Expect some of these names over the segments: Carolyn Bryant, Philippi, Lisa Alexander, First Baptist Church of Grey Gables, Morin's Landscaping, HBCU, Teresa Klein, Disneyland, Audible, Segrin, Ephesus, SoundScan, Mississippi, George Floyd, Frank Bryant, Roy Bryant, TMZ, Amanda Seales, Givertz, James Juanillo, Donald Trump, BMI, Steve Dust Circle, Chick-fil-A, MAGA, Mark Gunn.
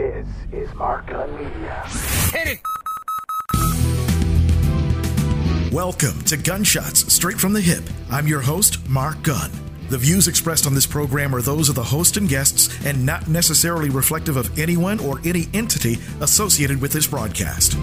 This is Mark Gunn Media. Hit it! Welcome to Gunshots Straight from the Hip. I'm your host, Mark Gunn. The views expressed on this program are those of the host and guests and not necessarily reflective of anyone or any entity associated with this broadcast.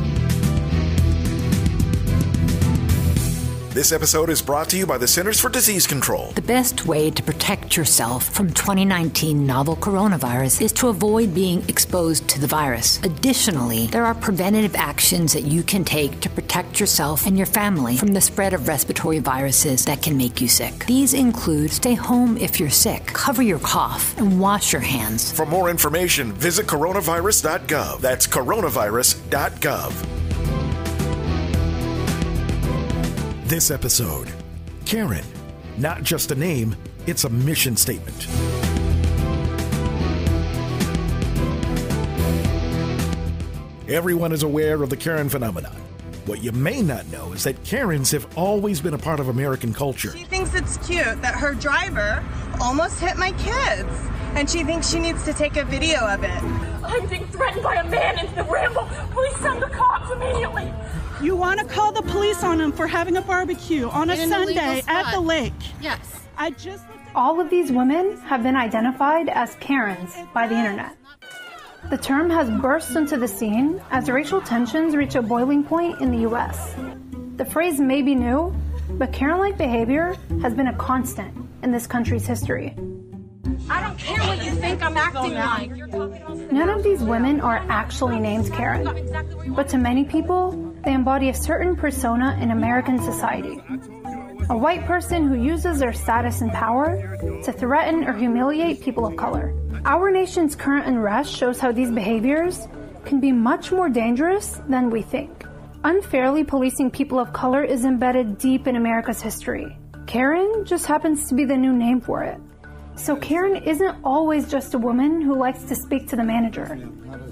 This episode is brought to you by the Centers for Disease Control. The best way to protect yourself from 2019 novel coronavirus is to avoid being exposed to the virus. Additionally, there are preventative actions that you can take to protect yourself and your family from the spread of respiratory viruses that can make you sick. These include stay home if you're sick, cover your cough, and wash your hands. For more information, visit coronavirus.gov. That's coronavirus.gov. This episode, Karen, not just a name, it's a mission statement. Everyone is aware of the Karen phenomenon. What you may not know is that Karens have always been a part of American culture. She thinks it's cute that her driver almost hit my kids, and she thinks she needs to take a video of it. I'm being threatened by a man in the ramble. Please send the cops immediately. You want to call the police on them for having a barbecue on a Sunday at the lake. Yes. I just. All of these women have been identified as Karens by the internet. The term has burst into the scene as racial tensions reach a boiling point in the U.S. The phrase may be new, but Karen-like behavior has been a constant in this country's history. I don't care what you think I'm acting like. None of these women are actually named Karen, but to many people, they embody a certain persona in American society. A white person who uses their status and power to threaten or humiliate people of color. Our nation's current unrest shows how these behaviors can be much more dangerous than we think. Unfairly policing people of color is embedded deep in America's history. Karen just happens to be the new name for it. So Karen isn't always just a woman who likes to speak to the manager.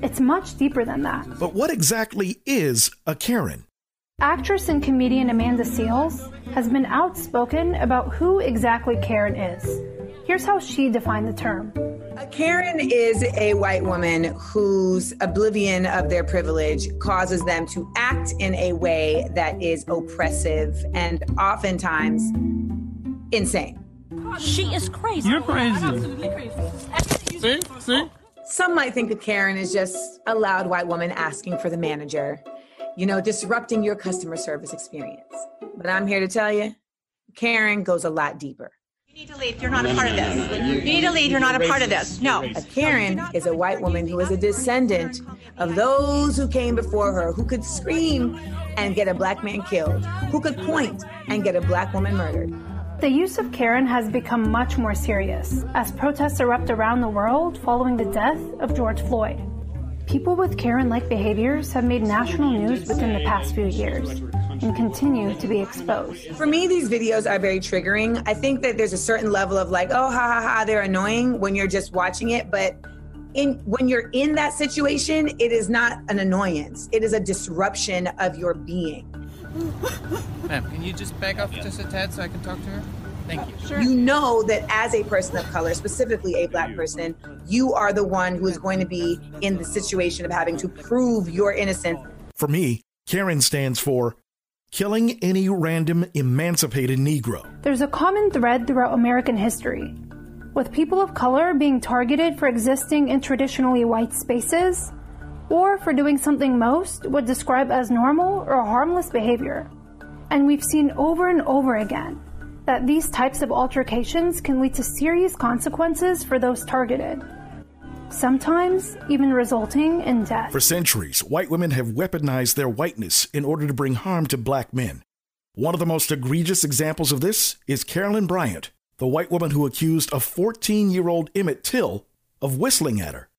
It's much deeper than that. But what exactly is a Karen? Actress and comedian Amanda Seales has been outspoken about who exactly Karen is. Here's how she defined the term. A Karen is a white woman whose oblivion of their privilege causes them to act in a way that is oppressive and oftentimes insane. She is crazy. You're crazy. I'm absolutely crazy. See? See? Some might think that Karen is just a loud white woman asking for the manager, you know, disrupting your customer service experience. But I'm here to tell you, Karen goes a lot deeper. You need to leave. You're not a part of this. You need to leave. You're not a part of this. No. A Karen is a white woman who is a descendant of those who came before her, who could scream and get a black man killed, who could point and get a black woman murdered. The use of Karen has become much more serious as protests erupt around the world following the death of George Floyd. People with Karen-like behaviors have made national news within the past few years and continue to be exposed. For me, these videos are very triggering. I think that there's a certain level of like, oh, ha, ha, ha, they're annoying when you're just watching it. But when you're in that situation, it is not an annoyance. It is a disruption of your being. Ma'am, can you just back off just a tad so I can talk to her? Thank you. Sure. You know that as a person of color, specifically a black person, you are the one who is going to be in the situation of having to prove your innocence. For me, Karen stands for killing any random emancipated Negro. There's a common thread throughout American history, with people of color being targeted for existing in traditionally white spaces, or for doing something most would describe as normal or harmless behavior. And we've seen over and over again that these types of altercations can lead to serious consequences for those targeted, sometimes even resulting in death. For centuries, white women have weaponized their whiteness in order to bring harm to black men. One of the most egregious examples of this is Carolyn Bryant, the white woman who accused a 14-year-old Emmett Till of whistling at her,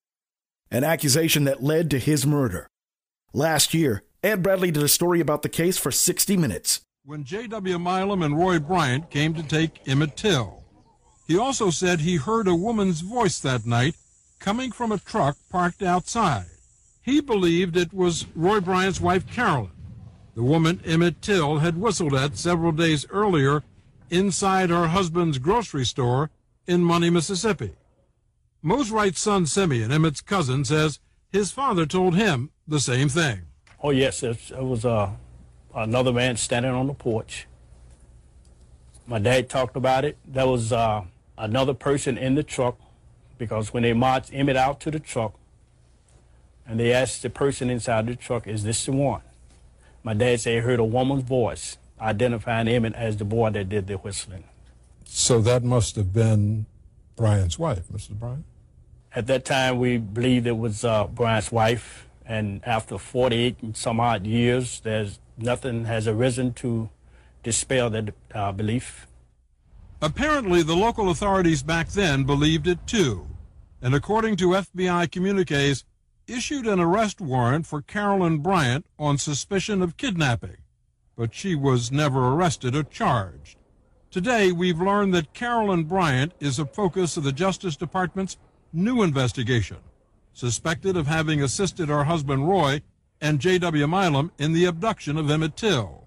an accusation that led to his murder. Last year, Ed Bradley did a story about the case for 60 Minutes. When J.W. Milam and Roy Bryant came to take Emmett Till, he also said he heard a woman's voice that night coming from a truck parked outside. He believed it was Roy Bryant's wife, Carolyn, the woman Emmett Till had whistled at several days earlier inside her husband's grocery store in Money, Mississippi. Most Wright's son, Simeon, Emmett's cousin, says His father told him the same thing. Oh, yes, it was another man standing on the porch. My dad talked about it. There was another person in the truck, because when they marched Emmett out to the truck, and they asked the person inside the truck, is this the one? My dad said he heard a woman's voice identifying Emmett as the boy that did the whistling. So that must have been Bryant's wife, Mrs. Bryant? At that time, we believed it was Bryant's wife, and after 48 and some odd years, nothing has arisen to dispel that belief. Apparently, the local authorities back then believed it too, and according to FBI communiques, issued an arrest warrant for Carolyn Bryant on suspicion of kidnapping, but she was never arrested or charged. Today, we've learned that Carolyn Bryant is a focus of the Justice Department's new investigation, suspected of having assisted her husband Roy and J.W. Milam in the abduction of Emmett Till.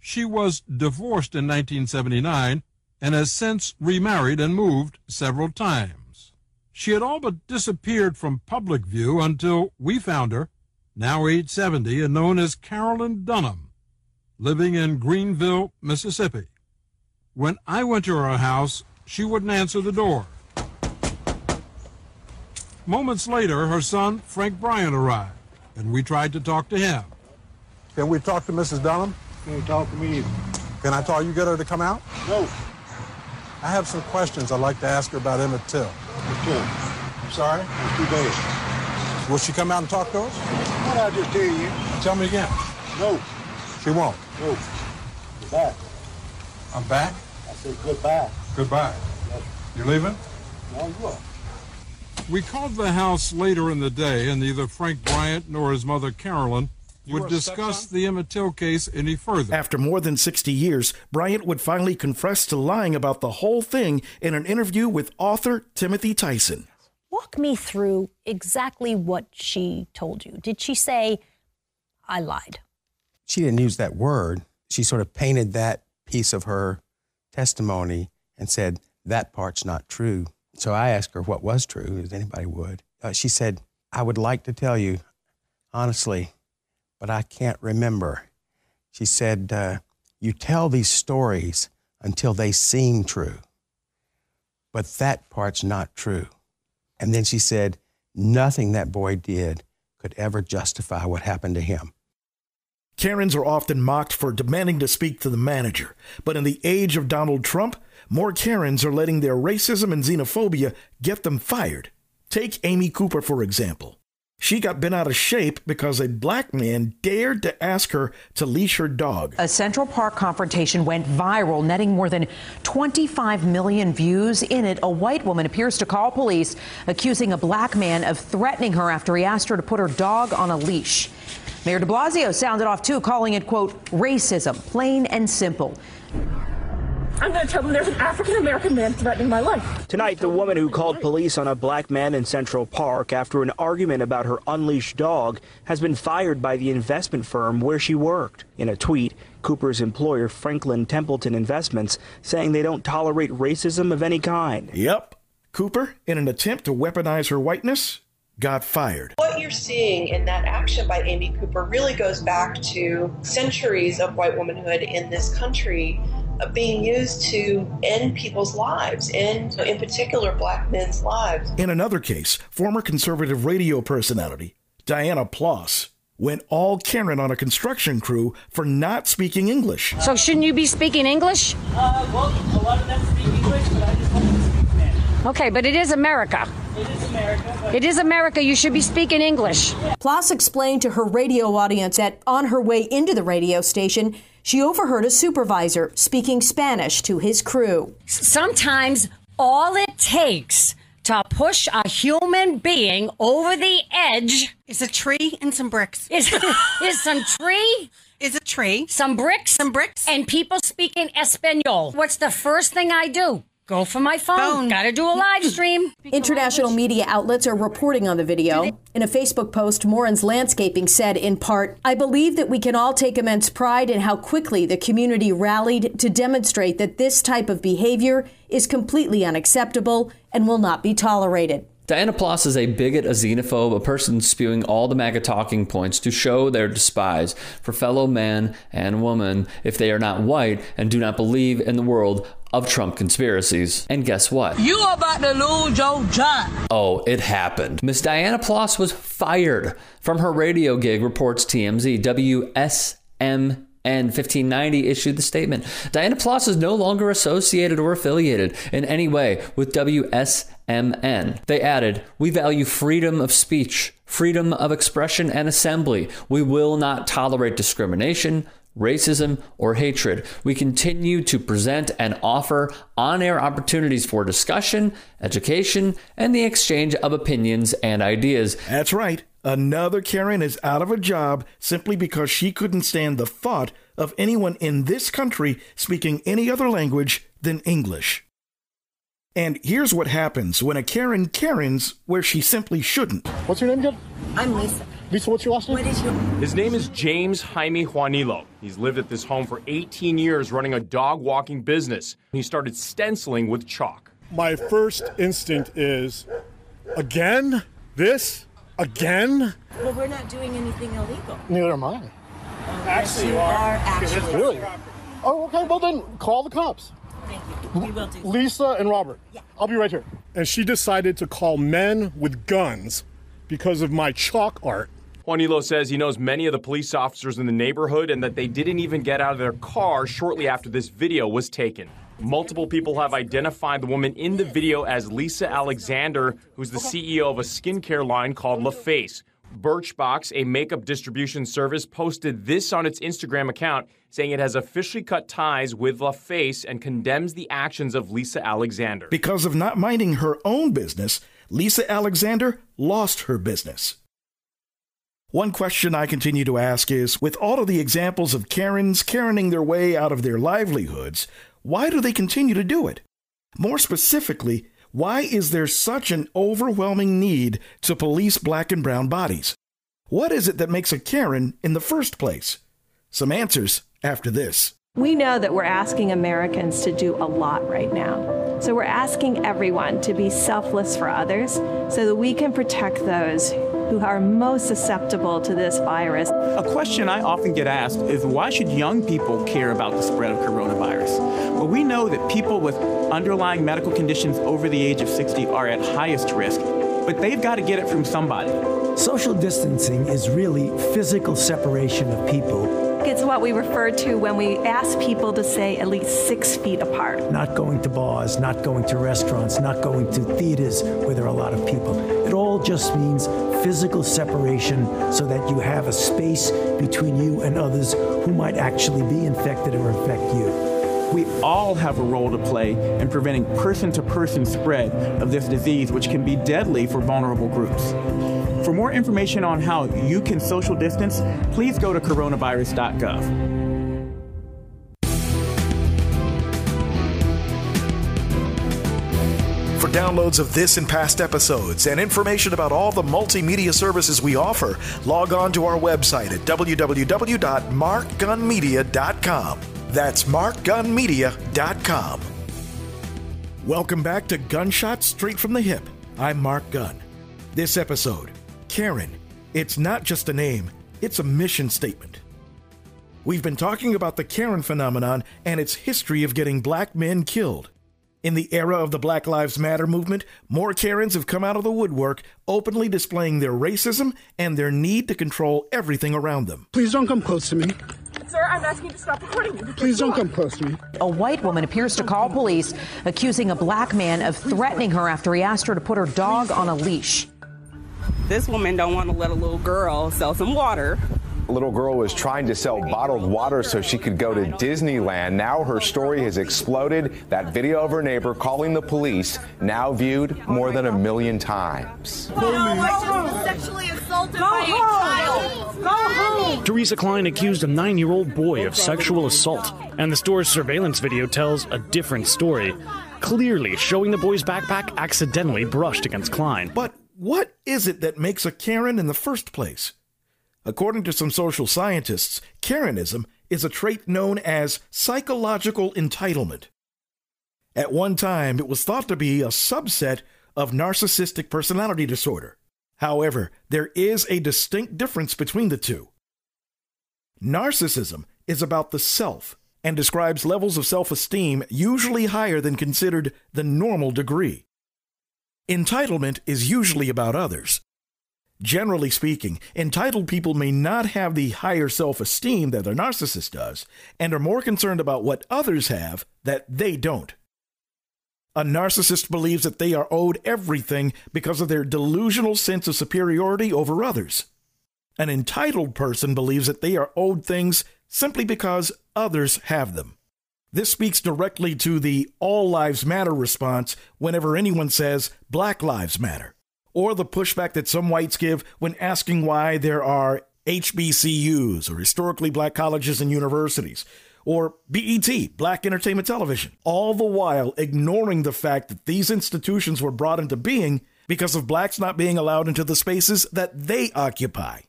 She was divorced in 1979 and has since remarried and moved several times. She had all but disappeared from public view until we found her, now age 70 and known as Carolyn Dunham, living in Greenville, Mississippi. When I went to her house, she wouldn't answer the door. Moments later, her son, Frank Bryant, arrived, and we tried to talk to him. Can we talk to Mrs. Dunham? Can't talk to me either. Can I tell you get her to come out? No. I have some questions I'd like to ask her about Emmett Till. I'm sorry? It's too bad. Will she come out and talk to us? What I'll just tell you. Tell me again. No. She won't? No. Goodbye. I'm back? I said goodbye. Goodbye. Yes. You're leaving? No, you are. We called the house later in the day, and neither Frank Bryant nor his mother, Carolyn, would discuss the Emmett Till case any further. After more than 60 years, Bryant would finally confess to lying about the whole thing in an interview with author Timothy Tyson. Walk me through exactly what she told you. Did she say, I lied? She didn't use that word. She sort of painted that piece of her testimony and said, that part's not true. So I asked her what was true, as anybody would. She said, I would like to tell you, honestly, but I can't remember. She said, you tell these stories until they seem true, but that part's not true. And then she said, nothing that boy did could ever justify what happened to him. Karens are often mocked for demanding to speak to the manager, but in the age of Donald Trump, more Karens are letting their racism and xenophobia get them fired. Take Amy Cooper, for example. She got bent out of shape because a black man dared to ask her to leash her dog. A Central Park confrontation went viral, netting more than 25 million views. In it, a white woman appears to call police, accusing a black man of threatening her after he asked her to put her dog on a leash. Mayor de Blasio sounded off, too, calling it, quote, racism, plain and simple. I'm going to tell them there's an African-American man threatening my life. Tonight, the woman who called police on a black man in Central Park after an argument about her unleashed dog has been fired by the investment firm where she worked. In a tweet, Cooper's employer, Franklin Templeton Investments, saying they don't tolerate racism of any kind. Yep. Cooper, in an attempt to weaponize her whiteness, got fired. What you're seeing in that action by Amy Cooper really goes back to centuries of white womanhood in this country being used to end people's lives, and in particular black men's lives. In another case, former conservative radio personality Diana Ploss went all Karen on a construction crew for not speaking English. So shouldn't you be speaking English? Well, a lot of them speak English, but I just want to speak Spanish. Okay, but it is America. It is America. It is America. You should be speaking English. Ploss explained to her radio audience that on her way into the radio station, she overheard a supervisor speaking Spanish to his crew. Sometimes all it takes to push a human being over the edge is a tree and some bricks. Is some tree? Is a tree. Some bricks? Some bricks. And people speaking Espanol. What's the first thing I do? Go for my phone. Gotta do a live stream. International media outlets are reporting on the video. In a Facebook post, Morin's Landscaping said, in part, I believe that we can all take immense pride in how quickly the community rallied to demonstrate that this type of behavior is completely unacceptable and will not be tolerated. Diana Ploss is a bigot, a xenophobe, a person spewing all the MAGA talking points to show their despise for fellow man and woman if they are not white and do not believe in the world of Trump conspiracies. And guess what? You about to lose your job. Oh, it happened. Miss Diana Ploss was fired from her radio gig, reports TMZ. WSMN 1590 issued the statement. Diana Ploss is no longer associated or affiliated in any way with WSMN. They added, "We value freedom of speech, freedom of expression and assembly. We will not tolerate discrimination, racism, or hatred. We continue to present and offer on-air opportunities for discussion, education, and the exchange of opinions and ideas." That's right. Another Karen is out of a job simply because she couldn't stand the thought of anyone in this country speaking any other language than English. And here's what happens when a Karen Karens where she simply shouldn't. What's your name again? I'm Lisa. Lisa, what's your last name? What is your... His name is James Jaime Juanillo. He's lived at this home for 18 years running a dog walking business. He started stenciling with chalk. My first instinct is, again? This? Again? Well, we're not doing anything illegal. Neither am I. Actually, you are. Actually. Really? Oh, okay. Well, then call the cops. Thank you. We will do. Lisa and Robert. Yeah. I'll be right here. And she decided to call men with guns because of my chalk art. Juanillo says he knows many of the police officers in the neighborhood and that they didn't even get out of their car shortly after this video was taken. Multiple people have identified the woman in the video as Lisa Alexander, who's the CEO of a skincare line called LaFace. Birchbox, a makeup distribution service, posted this on its Instagram account, saying it has officially cut ties with LaFace and condemns the actions of Lisa Alexander. Because of not minding her own business, Lisa Alexander lost her business. One question I continue to ask is, with all of the examples of Karens Karening their way out of their livelihoods, why do they continue to do it? More specifically, why is there such an overwhelming need to police black and brown bodies? What is it that makes a Karen in the first place? Some answers after this. We know that we're asking Americans to do a lot right now. So we're asking everyone to be selfless for others so that we can protect those who are most susceptible to this virus. A question I often get asked is, why should young people care about the spread of coronavirus? Well, we know that people with underlying medical conditions over the age of 60 are at highest risk, but they've got to get it from somebody. Social distancing is really physical separation of people. It's what we refer to when we ask people to stay at least 6 feet apart. Not going to bars, not going to restaurants, not going to theaters where there are a lot of people. It all just means physical separation so that you have a space between you and others who might actually be infected or infect you. We all have a role to play in preventing person-to-person spread of this disease, which can be deadly for vulnerable groups. For more information on how you can social distance, please go to coronavirus.gov. For downloads of this and past episodes and information about all the multimedia services we offer, log on to our website at www.markgunmedia.com. That's markgunmedia.com. Welcome back to Gunshot Straight from the Hip. I'm Mark Gunn. This episode, Karen, it's not just a name, it's a mission statement. We've been talking about the Karen phenomenon and its history of getting black men killed. In the era of the Black Lives Matter movement, more Karens have come out of the woodwork, openly displaying their racism and their need to control everything around them. Please don't come close to me. Sir, I'm asking you to stop recording me. Please don't come close to me. A white woman appears to call police, accusing a black man of threatening her after he asked her to put her dog on a leash. This woman don't want to let a little girl sell some water. A little girl was trying to sell bottled water so she could go to Disneyland. Now her story has exploded. That video of her neighbor calling the police, now viewed more than 1 million times. No, I was sexually assaulted by a child. Go home. Teresa Klein accused a 9-year-old boy of sexual assault, and the store's surveillance video tells a different story, clearly showing the boy's backpack accidentally brushed against Klein. But what is it that makes a Karen in the first place? According to some social scientists, Karenism is a trait known as psychological entitlement. At one time, it was thought to be a subset of narcissistic personality disorder. However, there is a distinct difference between the two. Narcissism is about the self and describes levels of self-esteem usually higher than considered the normal degree. Entitlement is usually about others. Generally speaking, entitled people may not have the higher self-esteem that their narcissist does and are more concerned about what others have that they don't. A narcissist believes that they are owed everything because of their delusional sense of superiority over others. An entitled person believes that they are owed things simply because others have them. This speaks directly to the all lives matter response whenever anyone says Black Lives Matter, or the pushback that some whites give when asking why there are HBCUs, or historically black colleges and universities, or BET, Black Entertainment Television, all the while ignoring the fact that these institutions were brought into being because of blacks not being allowed into the spaces that they occupy.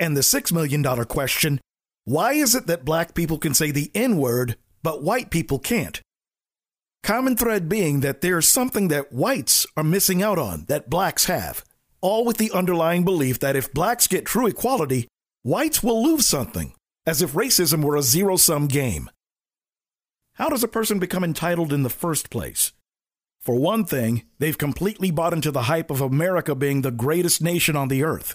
And the $6 million question, why is it that black people can say the N-word, but white people can't? Common thread being that there's something that whites are missing out on that blacks have, all with the underlying belief that if blacks get true equality, whites will lose something, as if racism were a zero-sum game. How does a person become entitled in the first place? For one thing, they've completely bought into the hype of America being the greatest nation on the earth,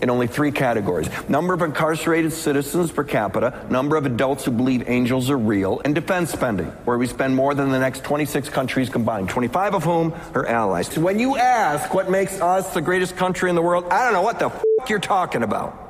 in only 3 categories: number of incarcerated citizens per capita, number of adults who believe angels are real, and defense spending, where we spend more than the next 26 countries combined, 25 of whom are allies. So when you ask what makes us the greatest country in the world, I don't know what the f*** you're talking about.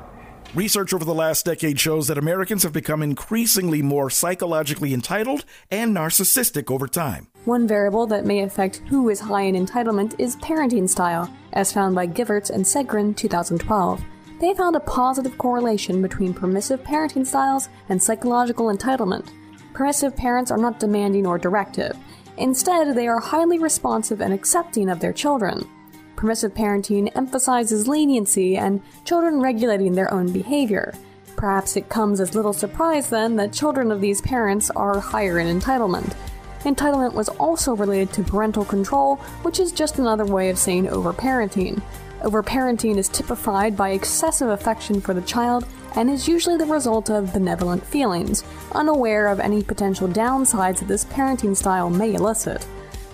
Research over the last decade shows that Americans have become increasingly more psychologically entitled and narcissistic over time. One variable that may affect who is high in entitlement is parenting style, as found by Givertz and Segrin 2012. They found a positive correlation between permissive parenting styles and psychological entitlement. Permissive parents are not demanding or directive. Instead, they are highly responsive and accepting of their children. Permissive parenting emphasizes leniency and children regulating their own behavior. Perhaps it comes as little surprise then that children of these parents are higher in entitlement. Entitlement was also related to parental control, which is just another way of saying overparenting. Overparenting is typified by excessive affection for the child and is usually the result of benevolent feelings, unaware of any potential downsides that this parenting style may elicit.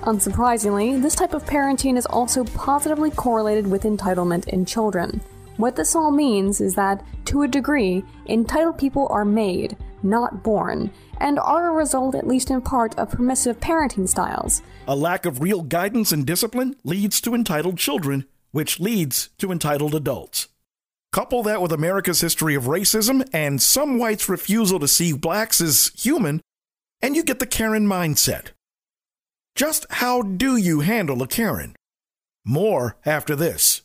Unsurprisingly, this type of parenting is also positively correlated with entitlement in children. What this all means is that, to a degree, entitled people are made, not born, and are a result, at least in part, of permissive parenting styles. A lack of real guidance and discipline leads to entitled children, which leads to entitled adults. Couple that with America's history of racism and some whites' refusal to see blacks as human, and you get the Karen mindset. Just how do you handle a Karen? More after this.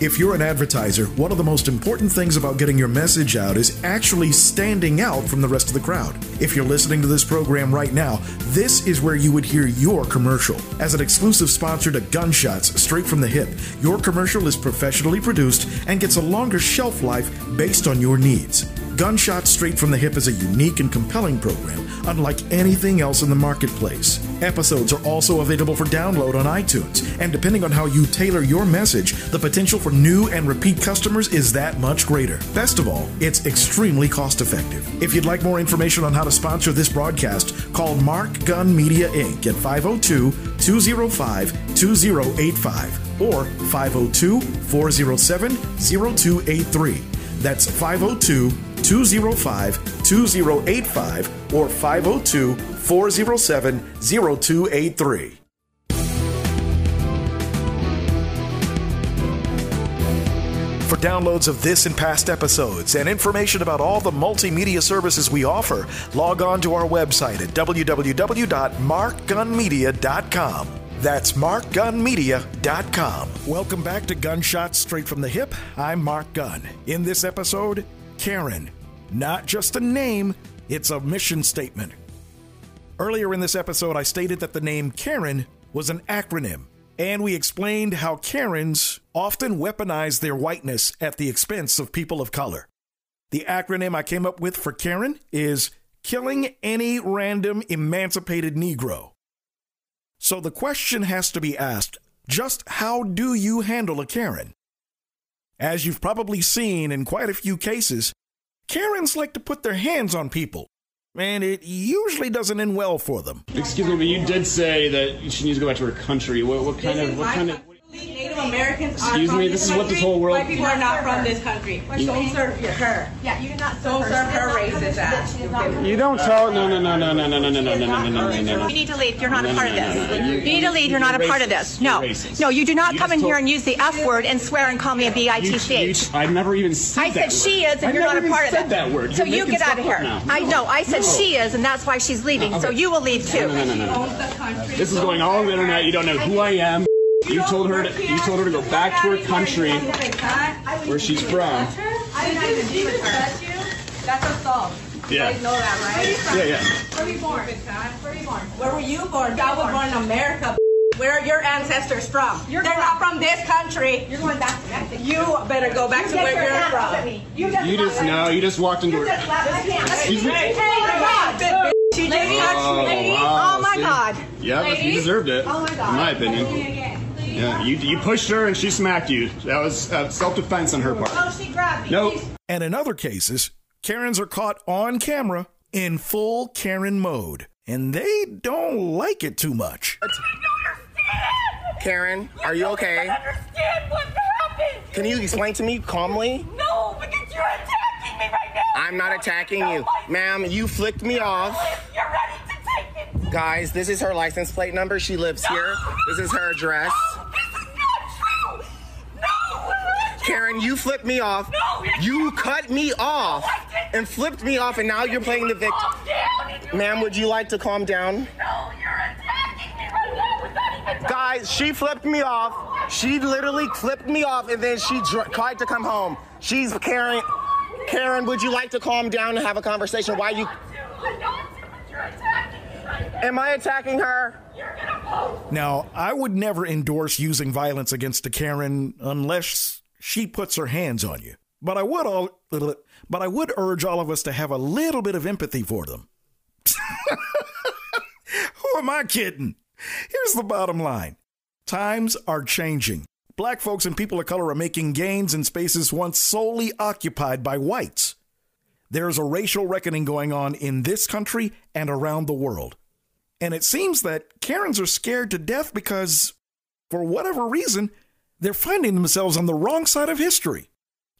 If you're an advertiser, one of the most important things about getting your message out is actually standing out from the rest of the crowd. If you're listening to this program right now, this is where you would hear your commercial. As an exclusive sponsor to Gunshots Straight from the Hip, your commercial is professionally produced and gets a longer shelf life based on your needs. Gunshots Straight from the Hip is a unique and compelling program, unlike anything else in the marketplace. Episodes are also available for download on iTunes, and depending on how you tailor your message, the potential for new and repeat customers is that much greater. Best of all, it's extremely cost-effective. If you'd like more information on how to sponsor this broadcast, call Mark Gunn Media, Inc. at 502-205-2085 or 502-407-0283. That's 502-205-2085 or 502-407-0283. For downloads of this and past episodes and information about all the multimedia services we offer, log on to our website at www.markgunmedia.com. That's markgunmedia.com. Welcome back to Gunshots Straight from the Hip. I'm Mark Gunn. In this episode, Karen. Not just a name, it's a mission statement. Earlier in this episode, I stated that the name Karen was an acronym, and we explained how Karens often weaponize their whiteness at the expense of people of color. The acronym I came up with for Karen is Killing Any Random Emancipated Negro. So the question has to be asked, just how do you handle a Karen? As you've probably seen in quite a few cases, Karens like to put their hands on people, and it usually doesn't end well for them. Excuse me, but you did say that she needs to go back to her country. What kind of... Native Americans Excuse me, this is what this whole world... White people are not from this country. Don't serve her. Yeah, you do not serve her racist ass. You don't tell... No. You need to leave. You're not a part of this. You need to leave. You're not a part of this. No. No, you do not come in here and use the F word and swear and call me a B-I-T-C-H. I've never even said that word. I said she is, and you're not a part of that. So you get out of here. I know. I said she is, and that's why she's leaving. So you will leave, too. No. This is going all over the internet. You don't know who I am. You told her to go back to her country where she's from. I didn't even be with her. That's assault. Yeah. You know that, right? Yeah. Where were you born? Where were you born? I was born in America. Where are your ancestors from? They're not from this country. You're going back to Mexico. You better go back to where you're from. You just walked into her. Excuse me. Hey, you just touched me. Oh my God. Yeah, you deserved it. Oh my God. In my opinion. Yeah, you pushed her and she smacked you. That was self-defense on her part. Oh, she grabbed me. Nope. And in other cases, Karens are caught on camera in full Karen mode, and they don't like it too much. I don't understand. Karen, are you okay? I don't understand what happened. Can you explain to me calmly? No, because you're attacking me right now. I'm not attacking you. Ma'am, you flicked me off. You're ready to take it. Guys, this is her license plate number. She lives here. This is her address. Karen, you flipped me off. No, you cut me off and flipped me off, and now you're playing the victim. Ma'am, would you like to calm down? No, you're attacking me right now. Guys, she flipped me off. She literally flipped me off, and then she tried to come home. She's Karen. Karen, would you like to calm down and have a conversation? Why you? You're attacking me right now. Am I attacking her? Now, I would never endorse using violence against a Karen unless she puts her hands on you. But I would urge all of us to have a little bit of empathy for them. Who am I kidding? Here's the bottom line. Times are changing. Black folks and people of color are making gains in spaces once solely occupied by whites. There's a racial reckoning going on in this country and around the world. And it seems that Karens are scared to death because, for whatever reason, they're finding themselves on the wrong side of history.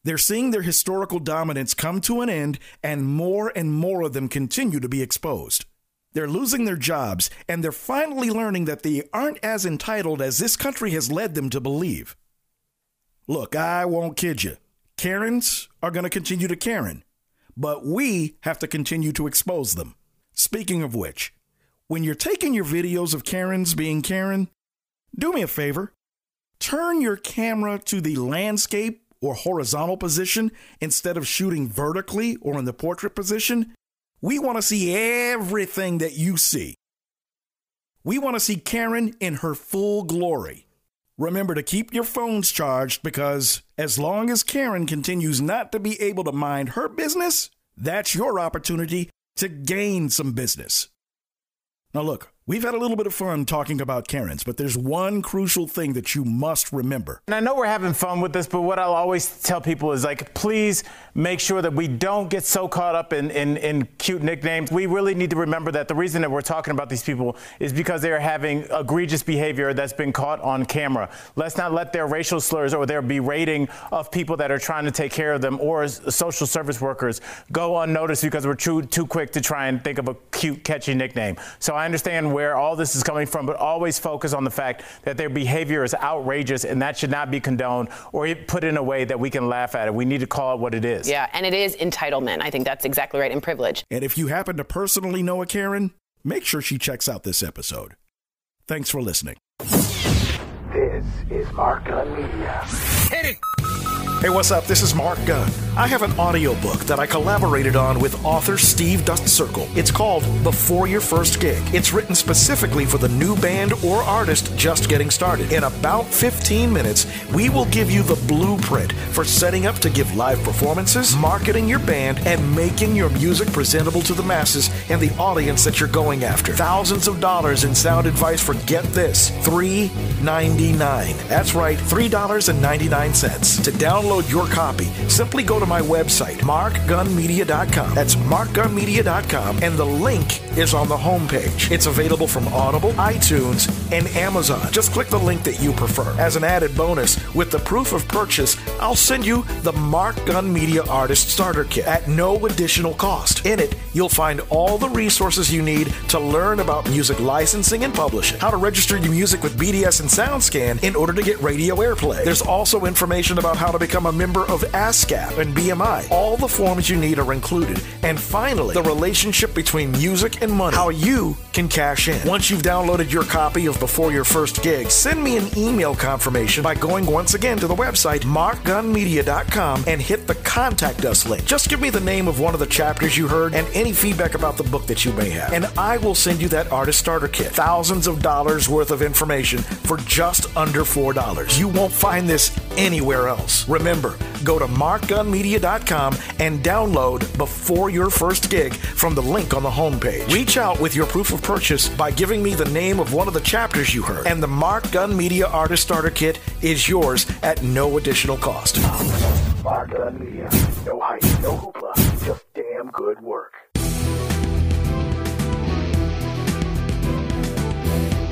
They're seeing their historical dominance come to an end, and more of them continue to be exposed. They're losing their jobs, and they're finally learning that they aren't as entitled as this country has led them to believe. Look, I won't kid you. Karens are going to continue to Karen, but we have to continue to expose them. Speaking of which, when you're taking your videos of Karens being Karen, do me a favor. Turn your camera to the landscape or horizontal position instead of shooting vertically or in the portrait position. We want to see everything that you see. We want to see Karen in her full glory. Remember to keep your phones charged, because as long as Karen continues not to be able to mind her business, that's your opportunity to gain some business. Now look, we've had a little bit of fun talking about Karens, but there's one crucial thing that you must remember. And I know we're having fun with this, but what I'll always tell people is, like, please make sure that we don't get so caught up in cute nicknames. We really need to remember that the reason that we're talking about these people is because they are having egregious behavior that's been caught on camera. Let's not let their racial slurs or their berating of people that are trying to take care of them or social service workers go unnoticed because we're too quick to try and think of a cute, catchy nickname. So I understand where all this is coming from, but always focus on the fact that their behavior is outrageous, and that should not be condoned or put in a way that we can laugh at it. We need to call it what it is. Yeah, and it is entitlement. I think that's exactly right, and privilege. And if you happen to personally know a Karen, make sure she checks out this episode. Thanks for listening. This is Mark Gunn Media. Hit it! Hey, what's up? This is Mark Gunn. I have an audiobook that I collaborated on with author Steve Dust Circle. It's called Before Your First Gig. It's written specifically for the new band or artist just getting started. In about 15 minutes, we will give you the blueprint for setting up to give live performances, marketing your band, and making your music presentable to the masses and the audience that you're going after. Thousands of dollars in sound advice for, get this, $3.99. That's right, $3.99. To download your copy, simply go to my website, markgunmedia.com. That's markgunmedia.com, and the link is on the homepage. It's available from Audible, iTunes, and Amazon. Just click the link that you prefer. As an added bonus, with the proof of purchase, I'll send you the Mark Gunn Media Artist Starter Kit at no additional cost. In it, you'll find all the resources you need to learn about music licensing and publishing, how to register your music with BDS and SoundScan in order to get radio airplay. There's also information about how to become a member of ASCAP and BMI. All the forms you need are included. And finally, the relationship between music and money, how you can cash in. Once you've downloaded your copy of Before Your First Gig, send me an email confirmation by going once again to the website, markgunmedia.com, and hit the Contact Us link. Just give me the name of one of the chapters you heard and any feedback about the book that you may have, and I will send you that artist starter kit. Thousands of dollars worth of information for just under $4. You won't find this anywhere else. Remember, go to markgunmedia.com and download Before Your First Gig from the link on the homepage. Reach out with your proof of purchase by giving me the name of one of the chapters you heard, and the Mark Gunn Media Artist Starter Kit is yours at no additional cost. Mark Gunn Media. No hype, no hoopla, just damn good work.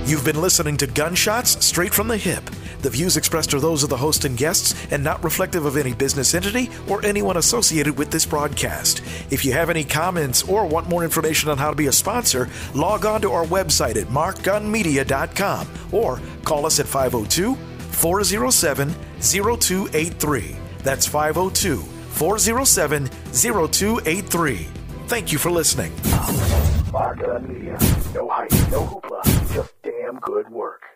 You've been listening to Gunshots Straight from the Hip. The views expressed are those of the host and guests and not reflective of any business entity or anyone associated with this broadcast. If you have any comments or want more information on how to be a sponsor, log on to our website at markgunmedia.com or call us at 502-407-0283. That's 502-407-0283. Thank you for listening. Mark Gunn Media. No hype, no hoopla, just damn good work.